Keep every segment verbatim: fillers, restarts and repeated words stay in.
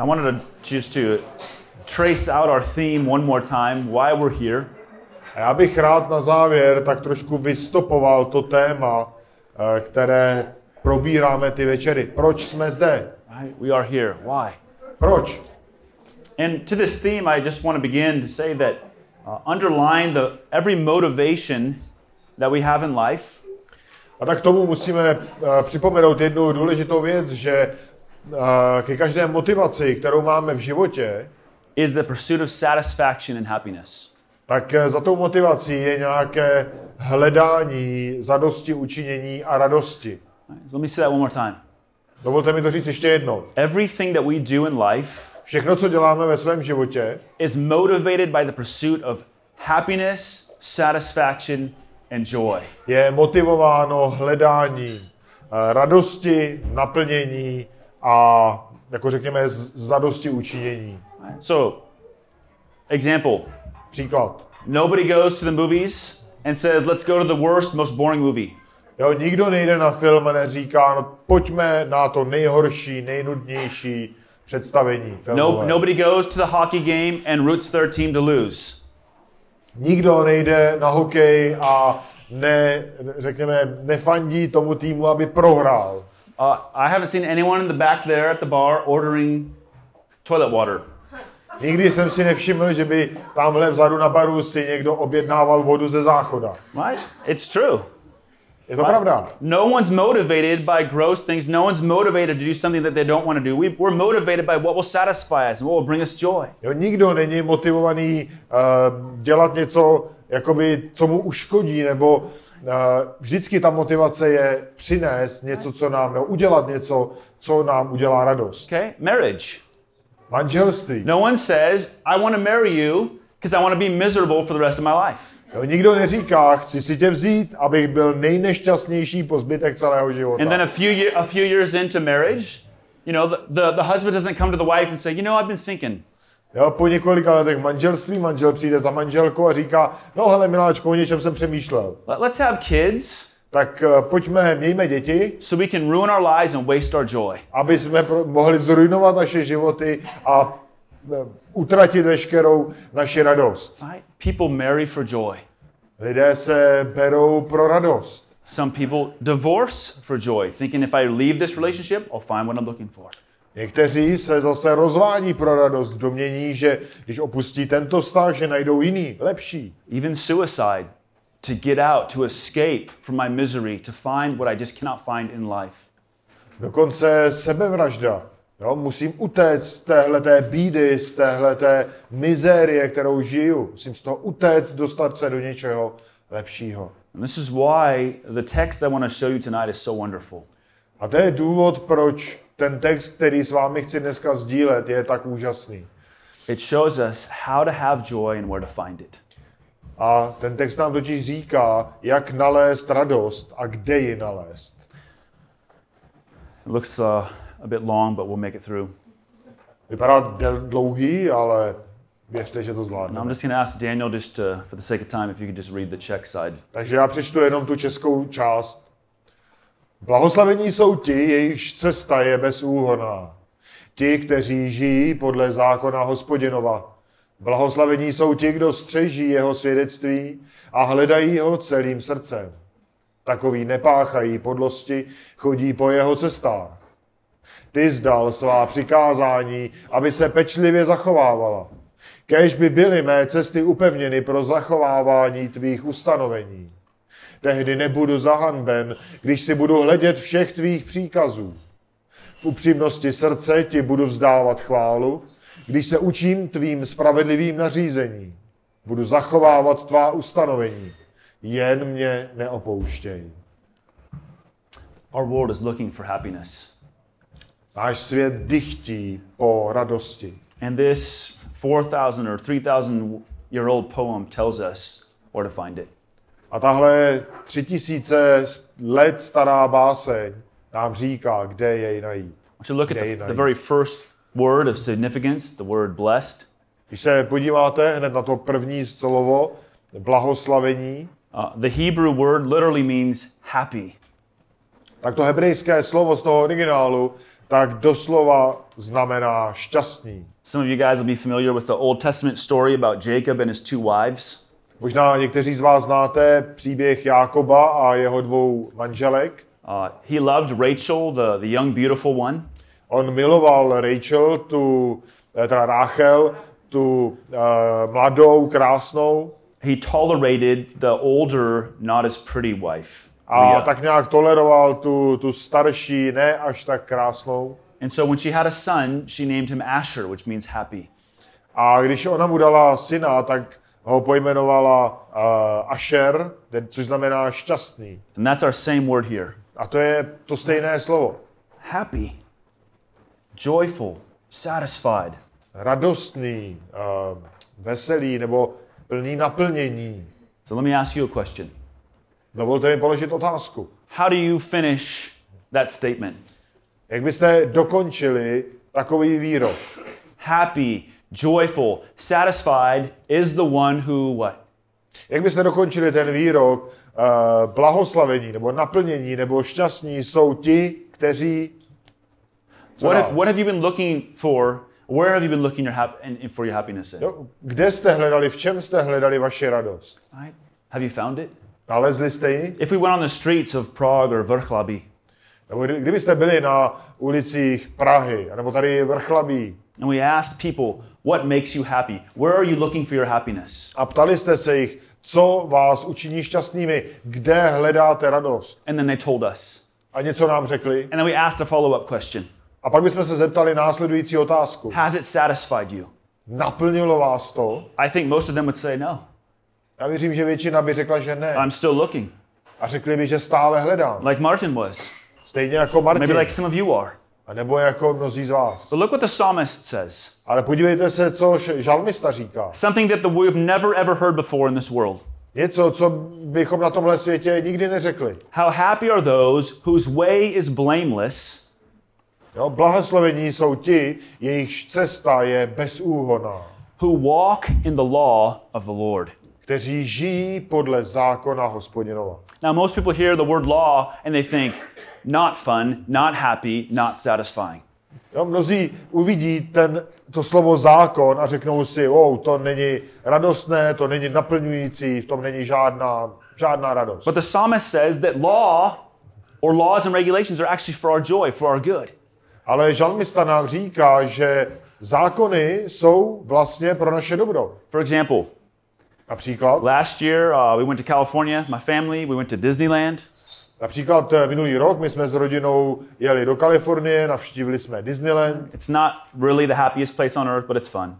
I wanted to just to trace out our theme one more time, why we're here. A já bych rád na závěr tak trošku vystopoval to téma, které probíráme ty večery. Proč jsme zde? We are here. Why? Proč? And to this theme, I just want to begin to say that uh, underline the every motivation that we have in life. A tak tomu musíme uh, připomenout jednu důležitou věc, že uh, ke každé motivaci, kterou máme v životě, is the pursuit of satisfaction and happiness. Tak za tou motivací je nějaké hledání zadosti učinění a radosti. So let me say that one more time. Dovolte mi to říct ještě jednou. Everything that we do in life, všechno, co děláme ve svém životě, is motivated by the pursuit of happiness, satisfaction and joy. Je motivováno hledání radosti, naplnění a jako řekněme zadosti učinění. So, example. Příklad. Nobody goes to the movies and says, let's go to the worst, most boring movie. Jo, nikdo nejde na film a neříká, no, pojďme na to nejhorší, nejnudnější představení filmové. No, nobody goes to the hockey game and roots their team to lose. Nikdo nejde na hokej a ne, řekněme, nefandí tomu týmu, aby prohrál. Uh, I haven't seen anyone in the back there at the bar ordering toilet water. Nikdy jsem si nevšiml, že by tamhle vzadu na baru si někdo objednával vodu ze záchoda. Right? It's true. Je to pravda. No one's motivated by gross things. No one's motivated to do something that they don't want to do. We, we're motivated by what will satisfy us and what will bring us joy. Jo, nikdo není motivovaný uh, dělat něco, jakoby, co mu uškodí, nebo uh, vždycky ta motivace je přinést něco, co nám, nebo udělat něco, co nám udělá radost. Okay, marriage. Manželství. No one says, I want to marry you because I want to be miserable for the rest of my life. Jo, nikdo neříká, chci si tě vzít, abych byl nejnešťastnější po zbytek celého života. And then a few, year, a few years into marriage, you know, the, the, the husband doesn't come to the wife and say, you know, I've been thinking. Jo, po několika letech manželství, manžel přijde za manželkou a říká, no hele miláčko, o něčem jsem přemýšlel. Let's have kids. Tak uh, pojďme, mějme děti. So we can ruin our lives and waste our joy. Aby jsme pro, mohli zruinovat naše životy a utratit veškerou naši radost. People marry for joy. Lidé se berou pro radost. Some people divorce for joy, thinking if I leave this relationship, I'll find what I'm looking for. Někteří se zase rozvádí pro radost, v domnění, že když opustí tento vztah, že najdou jiný, lepší. Even suicide, to get out, to escape from my misery, to find what I just cannot find in life. Dokonce sebevražda. Jo, musím utéct z téhleté bídy, z téhleté mizérie, kterou žiju. Musím z toho utéct, dostat se do něčeho lepšího. And this is why the text I want to show you tonight is so wonderful. A to je důvod, proč ten text, který s vámi chci dneska sdílet, je tak úžasný. It shows us how to have joy and where to find it. A ten text nám totiž říká, jak nalézt radost a kde ji nalézt. It looks uh... a bit long, but we'll make it through. Vypadá dlouhý, ale věřte, že to zvládneme. I'm just going to ask Daniel, just to, for the sake of time, if you could just read the Czech side. Takže já přečtu jenom tu českou část. Blahoslavení jsou ti, jejichž cesta je bezúhonná. Ti, kteří žijí podle zákona Hospodinova. Blahoslavení jsou ti, kdo střeží jeho svědectví a hledají ho celým srdcem. Takoví nepáchají podlosti, chodí po jeho cestách. Ty zdal svá přikázání, aby se pečlivě zachovávala. Kéž by byly mé cesty upevněny pro zachovávání tvých ustanovení. Tehdy nebudu zahanben, když si budu hledět všech tvých příkazů. V upřímnosti srdce ti budu vzdávat chválu, když se učím tvým spravedlivým nařízení. Budu zachovávat tvá ustanovení. Jen mě neopouštěj. Our world is looking for happiness. Náš svět dychtí po radosti. And this four thousand or three thousand year old poem tells us where to find it. A tahle tři tisíce let stará báseň nám říká, kde jej najít. Když look at the, the very first word of significance, the word blessed. Když se podíváte hned na to první slovo, blahoslavení. Uh, the Hebrew word literally means happy. Tak to hebrejské slovo z toho originálu tak doslova znamená šťastný. Some of you guys will be familiar with the Old Testament story about Jacob and his two wives. Možná někteří z vás znáte příběh Jákoba a jeho dvou manželek. Uh, he loved Rachel, the, the young beautiful one. On miloval Rachel, tu teda Ráchel, tu uh, mladou, krásnou. He tolerated the older, not as pretty wife. A tak nějak toleroval tu, tu starší, ne až tak krásnou. And so when she had a son, she named him Asher, which means happy. A když ona mu dala syna, tak ho pojmenovala uh, Asher, což znamená šťastný. And that's our same word here. A to je to stejné slovo. Happy, joyful, satisfied. Radostný, uh, veselý nebo plný naplnění. So let me ask you a question. Dovolte mi položit otázku. How do you finish that statement? Jak byste dokončili takový výrok? Happy, joyful, satisfied is the one who what? Jak byste dokončili ten výrok? Uh, blahoslavení nebo naplnění nebo šťastní jsou ti, kteří... What have, what have you been looking for? Where have you been looking your hap- in, in for your happiness in? Jo, kde jste hledali, v čem jste hledali vaši radost? All right. Have you found it? Nalezli jste ji? If we went on the streets of Prague or Vrchlabí. Nebo kdybyste byli na ulicích Prahy, nebo tady Vrchlabí. And we asked people, what makes you happy? Where are you looking for your happiness? A ptali jste se jich, co vás učiní šťastnými? Kde hledáte radost? And then they told us. A něco nám řekli. And then we asked a follow-up question. A pak bychom se zeptali následující otázku. Has it satisfied you? Naplnilo vás to? I think most of them would say no. Já věřím, že většina by řekla, že ne. I'm still looking. A řekli by, že stále hledám. Like Martin was. Stejně jako Martin. Maybe like some of you are. A nebo jako mnozí z vás. But look what the psalmist says. Ale podívejte se, co žalmista říká. Something that we've never ever heard before in this world. Něco, co bychom na tomhle světě nikdy neřekli. How happy are those whose way is blameless. Jo, blahoslavení jsou ti, jejichž cesta je bezúhonná. Who walk in the law of the Lord. Kteří žijí podle zákona Hospodinova. Now most people hear the word law and they think not fun, not happy, not satisfying. Jo, mnozí uvidí ten, to slovo zákon a řeknou si, oh, to není radostné, to není naplňující, v tom není žádná, žádná radost. But the psalmist says that law or laws and regulations are actually for our joy, for our good. Ale žalmista nám říká, že zákony jsou vlastně pro naše dobro. For example, například, last year uh, we went to California, my family, we went to Disneyland. Například minulý rok my jsme s rodinou jeli do Kalifornie, navštívili jsme Disneyland. It's not really the happiest place on earth, but it's fun.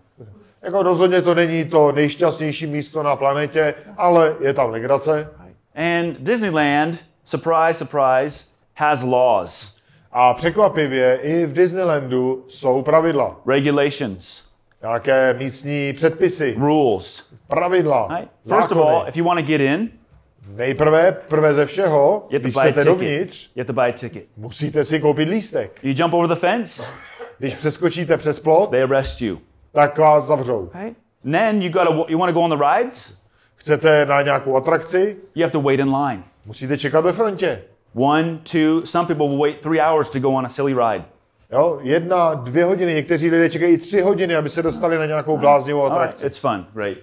Jako rozhodně to není to nejšťastnější místo na planetě, ale je tam legrace. And Disneyland, surprise, surprise, has laws. A překvapivě i v Disneylandu jsou pravidla. Regulations. Nějaké místní předpisy. Rules. Pravidla. Right? First of all, if you want to get in, nejprve, prvé ze všeho, když chcete dovnitř, you have to buy a ticket. Musíte si koupit lístek. You jump over the fence. Když přeskočíte přes plot, they arrest you. Tak vás zavřou. Right? Then you gotta, you want to go on the rides? Chcete na nějakou atrakci? You have to wait in line. Musíte čekat ve frontě. One, two, some people will wait three hours to go on a silly ride. Jo, jedna, dvě hodiny, někteří lidé čekají tři hodiny, aby se dostali na nějakou bláznivou atrakci. It's fun, right?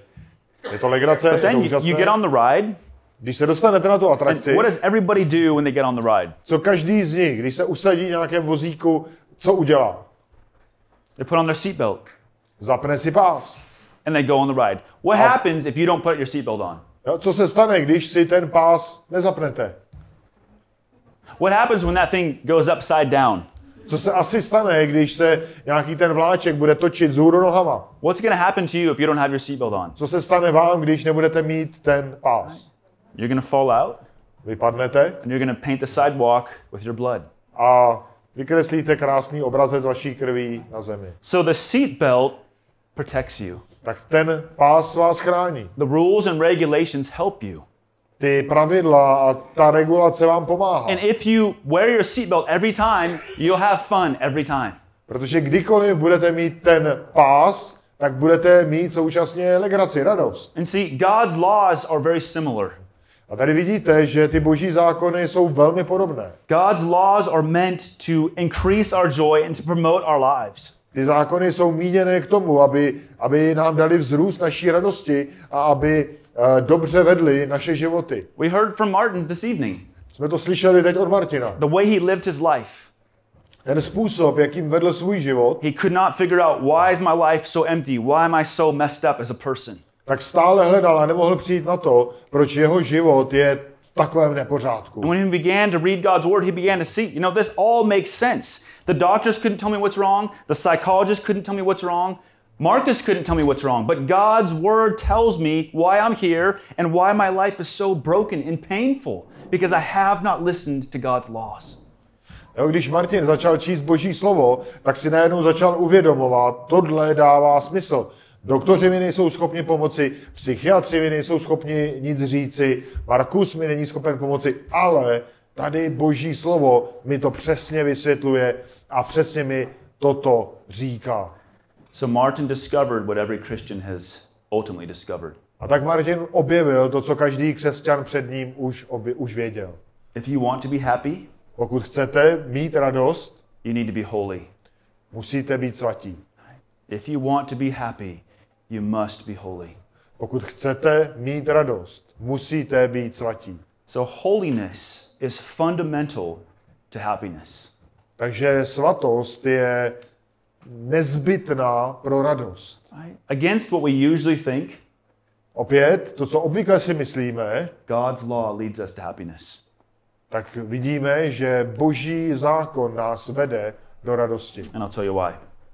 Je to legrace, je to úžasné. You get on the ride. Když se dostanete na tu atrakci. What does everybody do when they get on the ride? Co každý z nich, když se usadí v nějakém vozíku, co udělá? They put on their seatbelt. Zapne si pás. And they go on the ride. What A... happens if you don't put your seatbelt on? Jo, co se stane, když si ten pás nezapnete? What happens when that thing goes upside down? Co se asi stane, když se nějaký ten vláček bude točit vzhůru nohama? What's going to happen to you if you don't have your seatbelt on? Co se stane vám, když nebudete mít ten pás? You're going to fall out. Vypadnete. And you're going to paint the sidewalk with your blood. A vykreslíte krásný obrazec vaší krví na zemi. So the seatbelt protects you. Tak ten pás vás chrání. The rules and regulations help you. Ty pravidla a ta regulace vám pomáhá. And if you wear your seatbelt every time, you'll have fun every time. Protože kdykoliv budete mít ten pás, tak budete mít současně legraci, radost. And see, God's laws are very similar. A tady vidíte, že ty boží zákony jsou velmi podobné. God's laws are meant to increase our joy and to promote our lives. Ty zákony jsou míněné k tomu, aby, aby nám dali vzrůst naší radosti a aby uh, dobře vedli naše životy. We heard from Martin this evening. Jsme to slyšeli teď od Martina. The way he lived his life. Ten způsob, jakým vedl svůj život. He could not figure out why is my life so empty? Why am I so messed up as a person? Tak stále hledal a nemohl přijít na to, proč jeho život je v takovém nepořádku. And when he began to read God's word, he began to see, you know, this all makes sense. The doctors couldn't tell me what's wrong. The psychologists couldn't tell me what's wrong. Marcus couldn't tell me what's wrong. But God's word tells me why I'm here and why my life is so broken and painful because I have not listened to God's laws. Jo, když Martin začal číst Boží slovo, tak si najednou začal uvědomovat, tohle dává smysl. Doktoři mi nejsou schopni pomoci, psychiatři mi nejsou schopni nic říci, Markus mi není schopen pomoci, ale tady Boží slovo mi to přesně vysvětluje a přesně mi toto říká. So Martin discovered what every Christian has ultimately discovered. A tak Martin objevil to, co každý křesťan před ním už, obje, už věděl. If you want to be happy, pokud chcete mít radost, you need to be holy. Musíte být svatí. If you want to be happy, you must be holy. Pokud chcete mít radost, musíte být svatí. So holiness is fundamental to happiness. Takže svatost je nezbytná pro radost. Right? Against what we usually think, opět to, co obvykle si myslíme, God's law leads us to happiness. Tak vidíme, že Boží zákon nás vede do radosti. And I'll tell you why.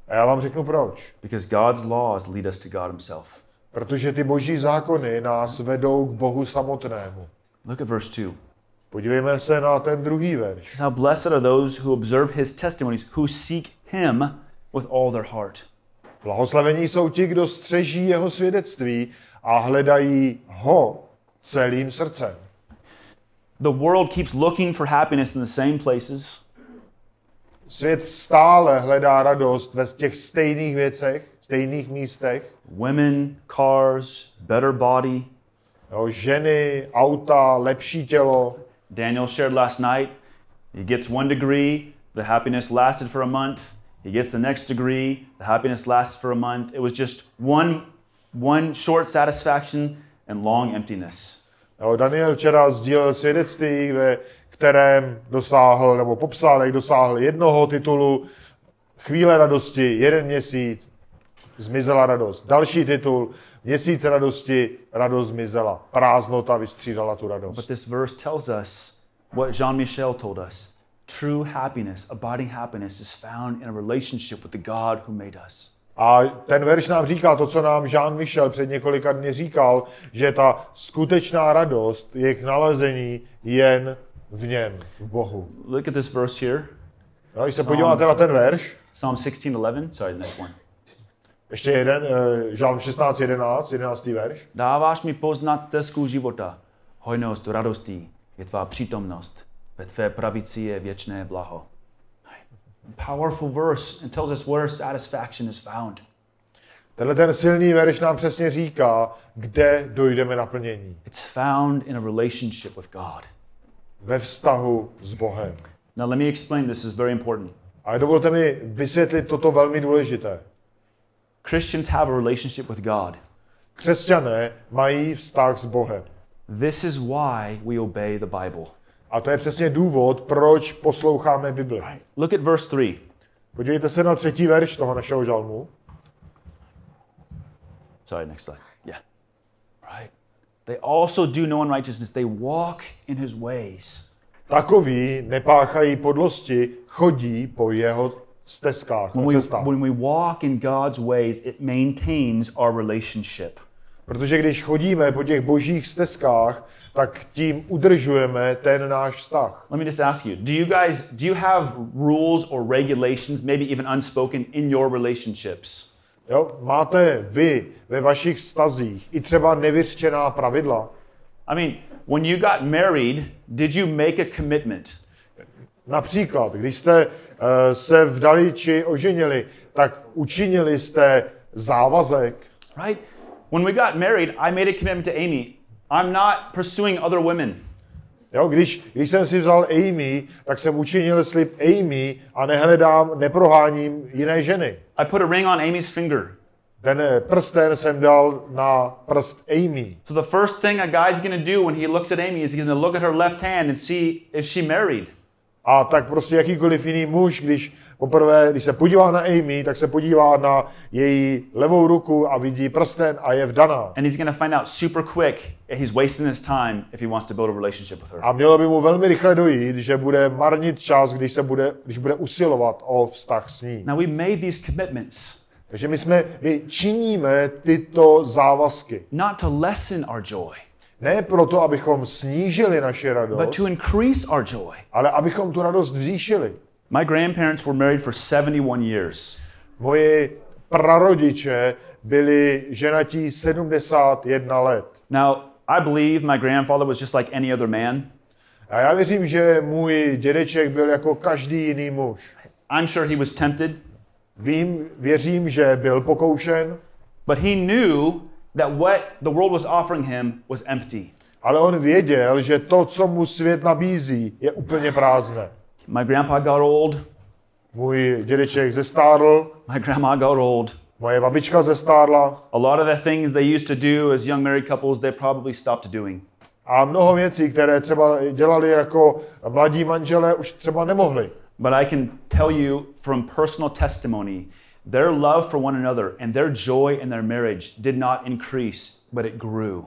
A já vám řeknu proč. Because God's laws lead us to God himself. Protože ty Boží zákony nás vedou k Bohu samotnému. Look at verse two. Podívejme se na ten druhý verš. Says, how blessed are those who observe his testimonies, who seek him with all their heart. Blahoslavení jsou ti, kdo střeží jeho svědectví a hledají ho celým srdcem. The world keeps looking for happiness in the same places. Svět stále hledá radost ve těch stejných věcech, stejných místech. Women, cars, better body. Jo, ženy, auta, lepší tělo. Daniel shared last night. He gets one degree, the happiness lasted for a month. He gets the next degree, the happiness lasts for a month. It was just one, one short satisfaction and long emptiness. Jo, Daniel včera sdílel svědectví, ve kterém dosáhl, nebo popsal, jak dosáhl jednoho titulu, chvíle radosti, jeden měsíc, zmizela radost. Další titul, měsíc radosti, radost zmizela. Prázdnota vystřídala tu radost. But this verse tells us what Jean-Michel told us. True happiness, abiding happiness is found in a relationship with the God who made us. A ten verš nám říká to, co nám Jean-Michel před několika dny říkal, že ta skutečná radost je k nalezení jen v něm, v Bohu. Look at this verse here. No, když se podíváte na ten verš. Psalm sixteen eleven, sorry, next one. Ještě jeden, Žalm šestnáct jedenáct, jedenáctý verš. Dáváš mi poznat stezku života, hojnost radostí je tvá přítomnost, ve tvé pravici je věčné blaho. Powerful verse and tells us where satisfaction is found. Tenhle ten silný verš nám přesně říká, kde dojdeme naplnění. It's found in a relationship with God. Ve vztahu s Bohem. Now let me explain, this is very important. A dovolte mi vysvětlit toto velmi důležité. Christians have a relationship with God. Křesťané mají vztah s Bohem. This is why we obey the Bible. A to je přesně důvod, proč posloucháme Bibli. Right. Look at verse three. Podívejte se na třetí verš toho našeho žalmu. Sorry, next slide. Yeah. Right. They also do no unrighteousness, they walk in his ways. Takoví nepáchají podlosti, chodí po jeho stezkách, po cestách. When we walk in God's ways, it maintains our relationship. Protože když chodíme po těch božích stezkách, tak tím udržujeme ten náš vztah. Let me just ask you, do you guys do you have rules or regulations, maybe even unspoken, in your relationships? Jo, máte vy ve vašich vztazích i třeba nevyřčená pravidla? I mean, when you got married, did you make a commitment? Například, když jste uh, se vdali či oženili, tak učinili jste závazek. Right? When we got married, I made a commitment to Amy. I'm not pursuing other women. Jo, když, když jsem si vzal Amy, tak jsem učinil slib Amy a nehledám, neproháním jiné ženy. I put a ring on Amy's finger. Ten prsten jsem dal na prst Amy. So the first thing a guy's going to do when he looks at Amy is he's going to look at her left hand and see if she married. A tak prostě jakýkoliv jiný muž, když poprvé, když se podívá na Amy, tak se podívá na její levou ruku a vidí prsten a je vdaná. And he's going to find out super quick that he's wasting his time if he wants to build a relationship with her. A mělo by mu velmi rychle dojít, že bude marnit čas, když se bude, když bude usilovat o vztah s ní. Now we made these commitments. Takže my jsme my činíme tyto závazky. Not to lessen our joy. Ne proto, abychom snížili naše radost, but to increase our joy. Ale abychom tu radost zvýšili. My grandparents were married for seventy-one years. Moji prarodiče byli ženatí sedmdesát jedna let. Now, I believe my grandfather was just like any other man. A já věřím, že můj dědeček byl jako každý jiný muž. I'm sure he was tempted. Vím, věřím, že byl pokoušen. But he knew that what the world was offering him was empty. Ale on věděl, že to, co mu svět nabízí, je úplně prázdné. My grandpa got old. Můj dědeček zestárl. My grandma got old. Moje babička zestárla. A lot of the things they used to do as young married couples, they probably stopped doing. A mnoho věcí, které třeba dělali jako mladí manželé, už třeba nemohli. But I can tell you from personal testimony, their love for one another and their joy in their marriage did not increase, but it grew.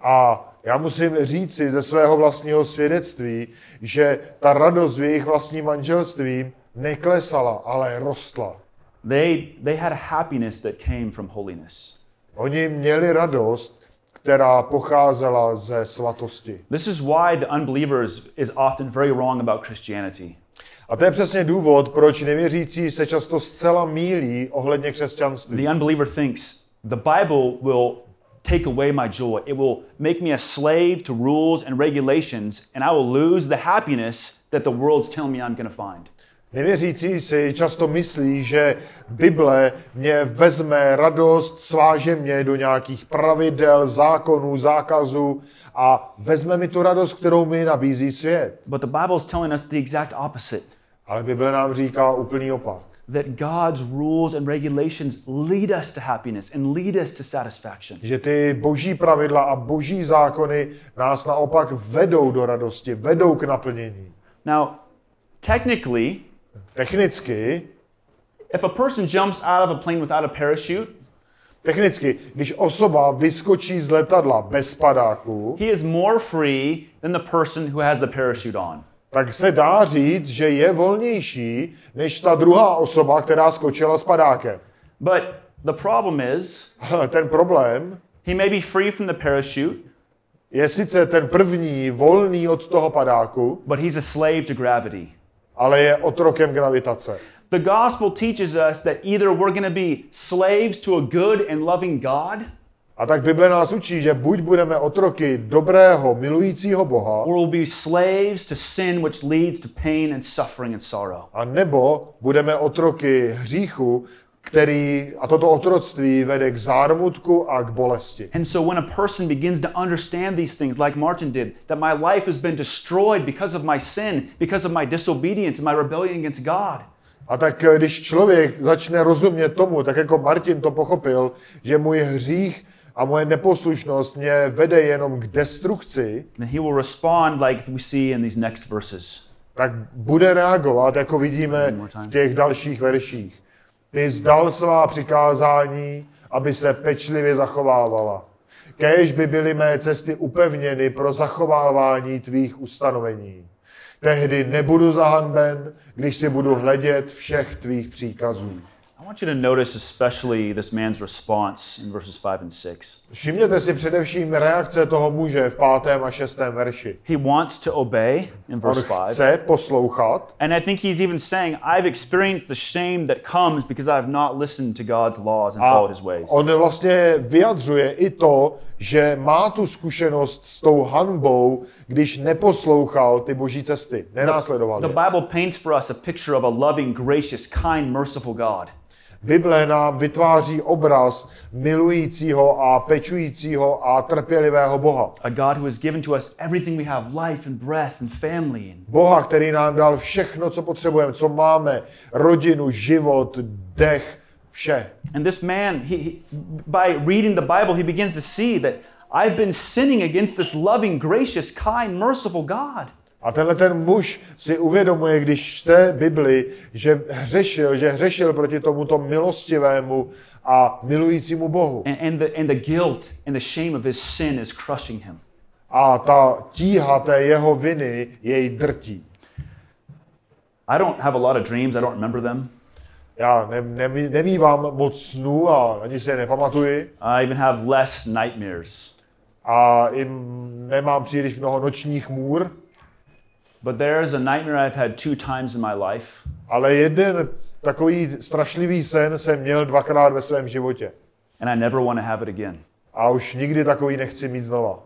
A já musím říci ze svého vlastního svědectví, že ta radost v jejich vlastním manželství neklesala, ale rostla. They they had happiness that came from holiness. Oni měli radost, která pocházela ze svatosti. This is why the unbelievers is often very wrong about Christianity. A to je přesně důvod, proč nevěřící se často zcela mýlí ohledně křesťanství. The unbeliever thinks the Bible will take away my joy. It will make me a slave to rules and regulations, and I will lose the happiness that the world's telling me I'm going to find. Nevěřící si často myslí, že Bible mě vezme radost, sváže mě do nějakých pravidel, zákonů, zákazů a vezme mi tu radost, kterou mi nabízí svět. But the Bible's telling us the exact opposite. Ale Bible nám říká úplný opak. That God's rules and regulations lead us to happiness and lead us to satisfaction. Že ty boží pravidla a boží zákony nás naopak vedou do radosti, vedou k naplnění. Now, technically, technicky, if a person jumps out of a plane without a parachute, technicky, když osoba vyskočí z letadla bez padáku, he is more free than the person who has the parachute on. Tak se dá říct, že je volnější než ta druhá osoba, která skočila s padákem. But the problem is, ten problém, he may be free from the parachute, je sice ten první volný od toho padáku, but he's a slave to gravity. Ale je otrokem gravitace. The gospel teaches us that either we're going to be slaves to a good and loving God, a tak Bible nás učí, že buď budeme otroky dobrého, milujícího Boha, or we'll be slaves to sin which leads to pain and suffering and sorrow. A nebo budeme otroky hříchu, který a toto otroctví vede k zármutku a k bolesti. And so when a person begins to understand these things like Martin did, that my life has been destroyed because of my sin, because of my disobedience and my rebellion against God. A tak když člověk začne rozumět tomu, tak jako Martin to pochopil, že můj hřích a moje neposlušnost mě vede jenom k destrukci, and he will respond like we see in these next verses. Tak bude reagovat, jako vidíme v těch dalších verších. Ty zdal svá přikázání, aby se pečlivě zachovávala. Kéž by byly mé cesty upevněny pro zachovávání tvých ustanovení. Tehdy nebudu zahanben, když si budu hledět všech tvých příkazů. I want you to notice especially this man's response in verses five and six. Všimněte si především reakce toho muže v pátém a šestém verši. He wants to obey in verse five. On chce poslouchat. And I think he's even saying, I've experienced the shame that comes because I have not listened to God's laws and followed his ways. A on vlastně vyjadřuje i to, že má tu zkušenost s tou hanbou, když neposlouchal ty boží cesty, nenásledoval je. The Bible paints for us a picture of a loving, gracious, kind, merciful God. Bible nám vytváří obraz milujícího a pečujícího a trpělivého Boha. A God who has given to us everything we have, life and breath and family. Boha, který nám dal všechno, co potřebujeme, co máme, rodinu, život, dech, vše. And this man, he, he by reading the Bible, he begins to see that I've been sinning against this loving, gracious, kind, merciful God. A tenhle ten muž si uvědomuje, když čte Bibli, že hřešil, že hřešil proti tomuto milostivému a milujícímu Bohu. And, and the and the guilt and the shame of his sin is crushing him. A ta tíha té jeho viny jej drtí. I don't have a lot of dreams, I don't remember them. Já ne, ne, nemývám moc snů a ani se je nepamatuji. I even have less nightmares. A nemám příliš mnoho nočních můr. But there is a nightmare I've had two times in my life. Ale jeden takový strašlivý sen jsem měl dvakrát ve svém životě. And I never want to have it again. A už nikdy takový nechci mít znova.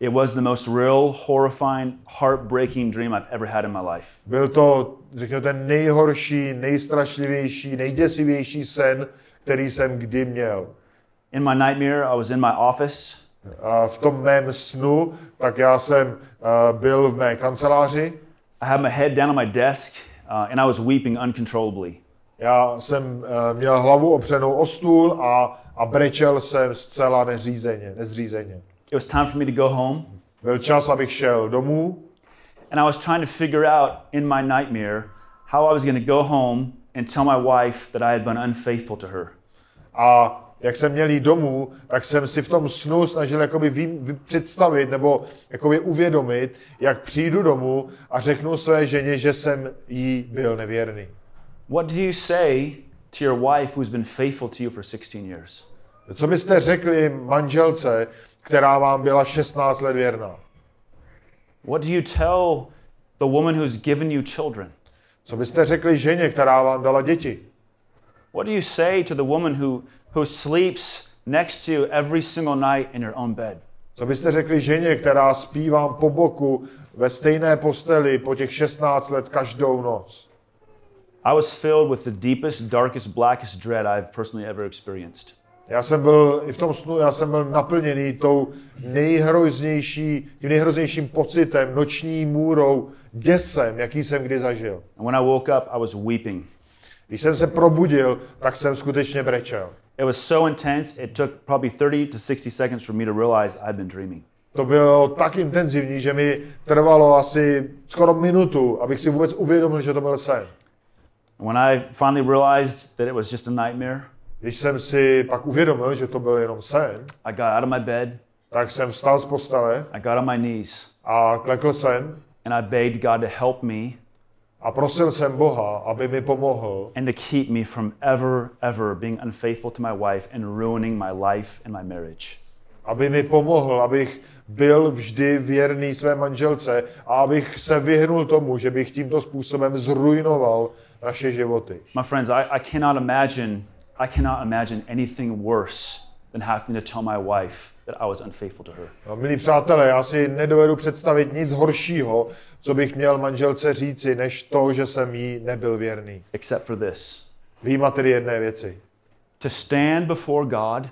It was the most real, horrifying, heartbreaking dream I've ever had in my life. Byl to, řekněme, ten nejhorší, nejstrašlivější, nejděsivější sen, který jsem kdy měl. In my nightmare, I was in my office. A v tom mém snu, tak já jsem uh, byl v mé kanceláři. I had my head down on my desk uh, and I was weeping uncontrollably. Já jsem uh, měl hlavu opřenou o stůl a a brečel jsem zcela neřízeně, nezřízeně. It was time for me to go home. Byl čas, abych šel domů. And I was trying to figure out in my nightmare how I was going to go home and tell my wife that I had been unfaithful to her. A jak jsem měl jít domů, tak jsem si v tom snu snažil jakoby vý, vý, představit nebo jakoby uvědomit, jak přijdu domů a řeknu své ženě, že jsem jí byl nevěrný. What do you say to your wife who's been faithful to you for sixteen years? Co byste řekli manželce, která vám byla šestnáct let věrná? What do you tell the woman who's given you children? Co byste řekli ženě, která vám dala děti? What do you say to the woman who who sleeps next to you every single night in her own bed? Co byste řekli ženě, která spí vám po boku ve stejné posteli po těch šestnáct let každou noc? I was filled with the deepest, darkest, blackest dread I've personally ever experienced. Já jsem byl i v tom snu, já jsem byl naplněný tou nejhroznější, tím nejhroznějším pocitem, noční můrou, děsem, jaký jsem kdy zažil. And when I woke up, I was weeping. Když jsem se probudil, tak jsem skutečně brečel. It was so intense, it took probably thirty to sixty seconds for me to realize I've been dreaming. To bylo tak intenzivní, že mi trvalo asi skoro minutu, abych si vůbec uvědomil, že to byl sen. When I finally realized that it was just a nightmare. Když jsem si pak uvědomil, že to byl jenom sen. I got out of my bed. Tak jsem vstal z postele. I got on my knees. A klekl jsem. And I begged God to help me. A prosil jsem Boha, aby mi pomohl. And to keep me from ever, ever being unfaithful to my wife and ruining my life and my marriage. Aby mi pomohl, abych byl vždy věrný své manželce a abych se vyhnul tomu, že bych tímto způsobem zruinoval naše životy. My friends, I, I cannot imagine, I cannot imagine anything worse than having to tell my wife that I was unfaithful to her. No, milí přátelé, já si nedovedu představit nic horšího, co bych měl manželce říci, než to, že jsem jí nebyl věrný. Except for this. Výjima tedy jedné věci. To stand before God.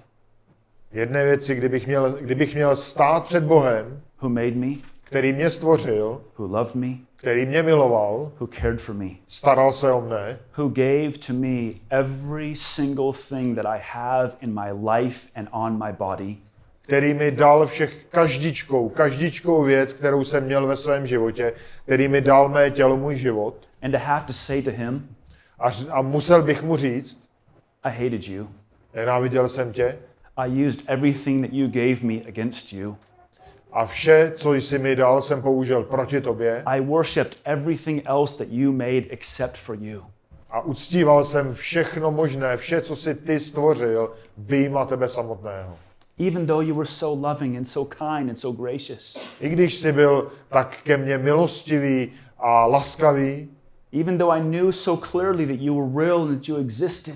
Jedné věci, kdybych měl, kdybych měl stát před Bohem, who made me, který mě stvořil, who loved me, který mě miloval, who cared for me, staral se o mne, who gave to me every single thing that I have in my life and on my body, který mi dal všech každičkou, každičkou věc, kterou jsem měl ve svém životě, který mi dal mé tělo, můj život. And to have to say to him, a, a musel bych mu říct, I hated you. Nenáviděl jsem tě. I used everything that you gave me against you. A vše, co jsi mi dal, jsem použil proti tobě. I worshipped everything else that you made except for you. A uctíval jsem všechno možné, vše, co jsi ty stvořil, vyjma tebe samotného. Even though you were so loving and so kind and so gracious. I když jsi byl tak ke mně milostivý a laskavý. Even though I knew so clearly that you were real and that you existed.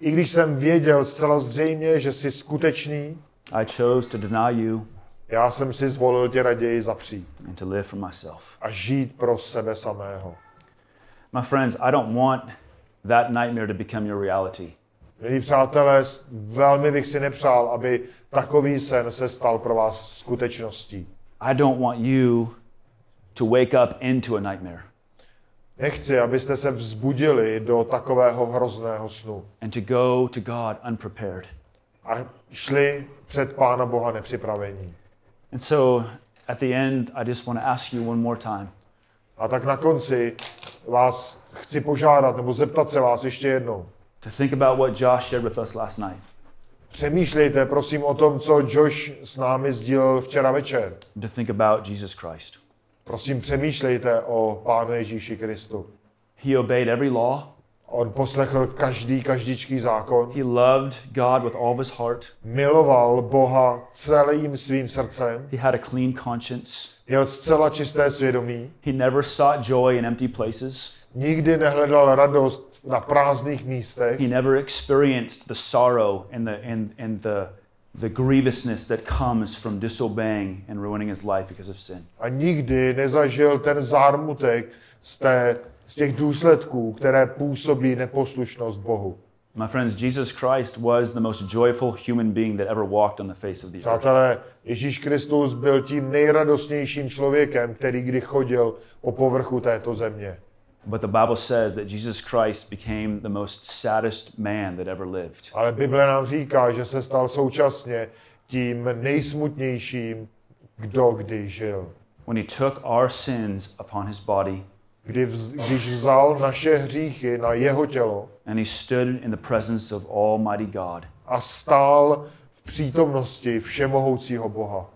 I když jsem věděl zcela zřejmě, že jsi skutečný. I chose to deny you. Já jsem si zvolil tě raději zapřít. And to live for myself. A žít pro sebe samého. My friends, I don't want that nightmare to become your reality. Milí přátelé, velmi bych si nepřál, aby takový sen se stal pro vás skutečností. I don't want you to wake up into a nightmare. Nechci, abyste se vzbudili do takového hrozného snu. And to go to God unprepared. A šli před Pána Boha nepřipravení. And so at the end I just want to ask you one more time. A tak na konci vás chci požádat nebo zeptat se vás ještě jednou. To think about what Josh shared with us last night. Přemýšlejte, prosím, o tom, co Josh s námi sdílel včera večer. To think about Jesus Christ. Prosím, přemýšlejte o Pánu Ježíši Kristu. He obeyed every law. On poslechl každý každičký zákon. He loved God with all of his heart. Miloval Boha celým svým srdcem. He had a clean conscience. Měl zcela čisté svědomí. He never sought joy in empty places. Nikdy nehledal radost na prázdných místech. He never experienced the sorrow and the and and the the grievousness that comes from disobeying and ruining his life because of sin. A nikdy nezažil ten zármutek z té z těch důsledků, které působí neposlušnost Bohu. My friends, Jesus Christ was the most joyful human being that ever walked on the face of the earth. Přátelé, Ježíš Kristus byl tím nejradostnějším člověkem, který kdy chodil po povrchu této země. But the Bible says that Jesus Christ became the most saddest man that ever lived. Ale Bible nám říká, že se stal současně tím nejsmutnějším, kdo kdy žil. When he took our sins upon his body, kdy vz, když vzal naše hříchy na jeho tělo, and he stood in the presence of Almighty God, a stál v přítomnosti všemohoucího Boha,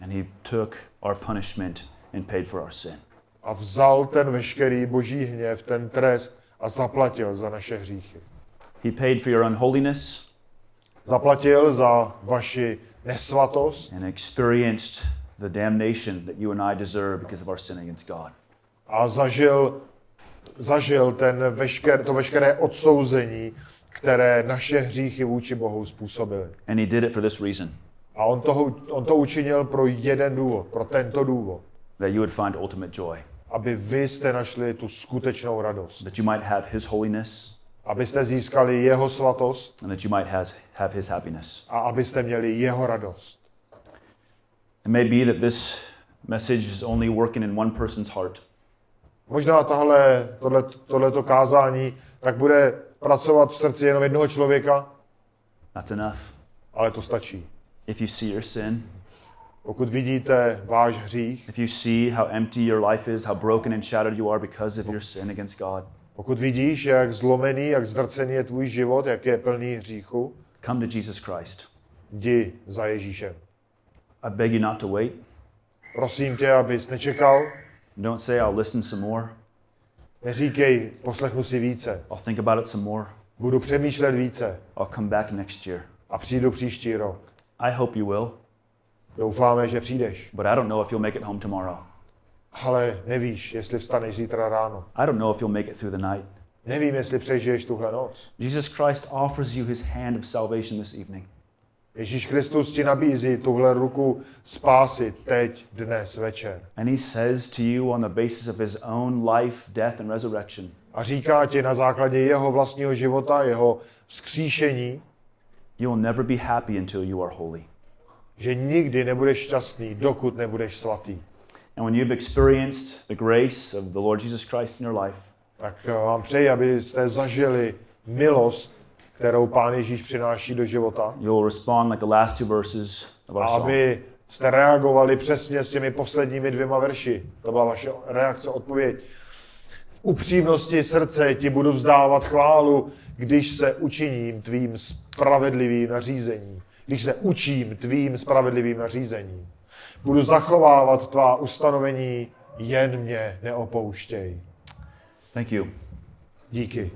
and he took our punishment and paid for our sin. A vzal ten veškerý boží hněv, ten trest a zaplatil za naše hříchy. He paid for your unholiness. Zaplatil za vaši nesvatost. And experienced the damnation that you and I deserve because of our sin against God. A zažil zažil ten vešker, to veškeré odsouzení, které naše hříchy vůči Bohu způsobily. And he did it for this reason. A on to on to učinil pro jeden důvod, pro tento důvod. That you would find ultimate joy. Aby vy jste našli tu skutečnou radost. That you might have his holiness. Abyste získali jeho svatost. And that you might have, have his happiness. A abyste měli jeho radost. It may be that this message is only working in one person's heart. Možná tahle, tohle, tohleto kázání tak bude pracovat v srdci jenom jednoho člověka. That's enough. Ale to stačí. If you see your sin, pokud vidíte váš hřích, if you see how empty your life is, how broken and shattered you are because of your sin against God, pokud vidíš, jak zlomený, jak zdrcený je tvůj život, jak je plný hříchu, come to Jesus Christ. Jdi za Ježíšem. I beg you not to wait. Prosím tě, abys nečekal. Don't say I'll listen some more. Neříkej, poslechnu si více. I'll think about it some more. Budu přemýšlet více. I'll come back next year. A přijdu příští rok. I hope you will. Doufáme, že přijdeš. But I don't know if you'll make it home tomorrow. Ale nevíš, jestli vstaneš zítra ráno. I don't know if you'll make it through the night. Nevím, jestli přežiješ tuhle noc. Jesus Christ offers you his hand of salvation this evening. Ježíš Kristus ti nabízí tuhle ruku spásy teď, dnes večer. And he says to you on the basis of his own life, death and resurrection. A říká ti na základě jeho vlastního života, jeho vzkříšení, you'll never be happy until you are holy. Že nikdy nebudeš šťastný, dokud nebudeš svatý. And when you've experienced the grace of the Lord Jesus Christ in your life, tak vám přeji, abyste zažili milost, kterou Pán Ježíš přináší do života. You'll respond like the last two verses of our song. Abyste reagovali přesně s těmi posledními dvěma verši. To byla vaše reakce, odpověď. V upřímnosti srdce ti budu vzdávat chválu, když se učiním tvým spravedlivým nařízením. Když se učím tvým spravedlivým nařízením. Budu zachovávat tvá ustanovení, jen mě neopouštěj. Thank you. Díky.